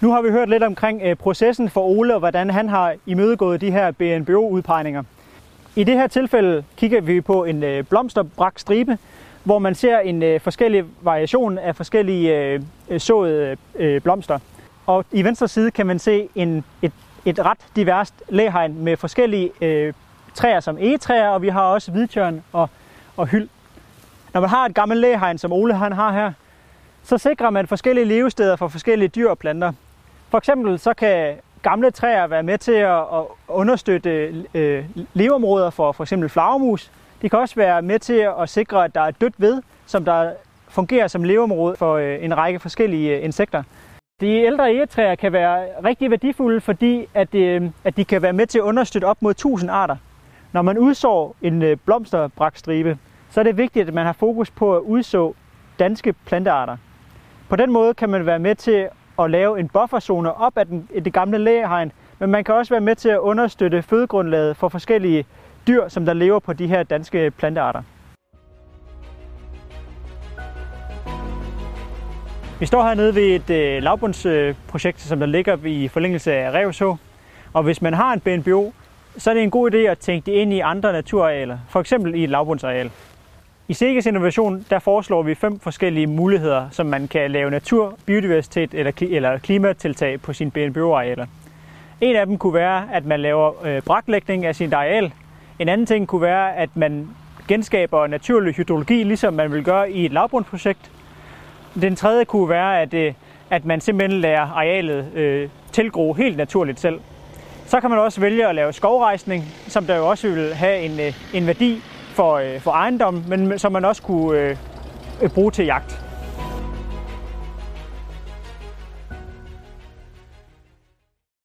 Nu har vi hørt lidt omkring processen for Ole og hvordan han har imødegået de her BNBO-udpegninger. I det her tilfælde kigger vi på en blomsterbragtstribe, hvor man ser en forskellig variation af forskellige såede blomster. Og i venstre side kan man se et ret diverst læhegn med forskellige træer som egetræer, og vi har også hvidtjørn og hyld. Når man har et gammelt læhegn, som Ole han har her, så sikrer man forskellige levesteder for forskellige dyr og planter. For eksempel så kan gamle træer være med til at understøtte leveområder for f.eks. flagermus. De kan også være med til at sikre, at der er dødt ved, som der fungerer som leveområde for en række forskellige insekter. De ældre egetræer kan være rigtig værdifulde, fordi at de kan være med til at understøtte op mod 1000 arter. Når man udsår en blomsterbragtstribe, så er det vigtigt, at man har fokus på at udså danske plantearter. På den måde kan man være med til at lave en bufferzone op af det gamle læhegn, men man kan også være med til at understøtte fødegrundlaget for forskellige dyr, som der lever på de her danske plantearter. Vi står hernede ved et lavbundsprojekt, som der ligger i forlængelse af Røså. Og hvis man har en BNBO, så er det en god idé at tænke det ind i andre naturarealer, f.eks. i et lavbundsareal. I SEGES Innovation der foreslår vi 5 forskellige muligheder, som man kan lave natur, biodiversitet eller klimatiltag på sine BNBO-arealer. En af dem kunne være, at man laver bragtlægning af sit areal. En anden ting kunne være, at man genskaber naturlig hydrologi, ligesom man vil gøre i et lavbundsprojekt. Den tredje kunne være, at man simpelthen lader arealet tilgro helt naturligt selv. Så kan man også vælge at lave skovrejsning, som der jo også vil have en værdi for ejendommen, men som man også kunne bruge til jagt.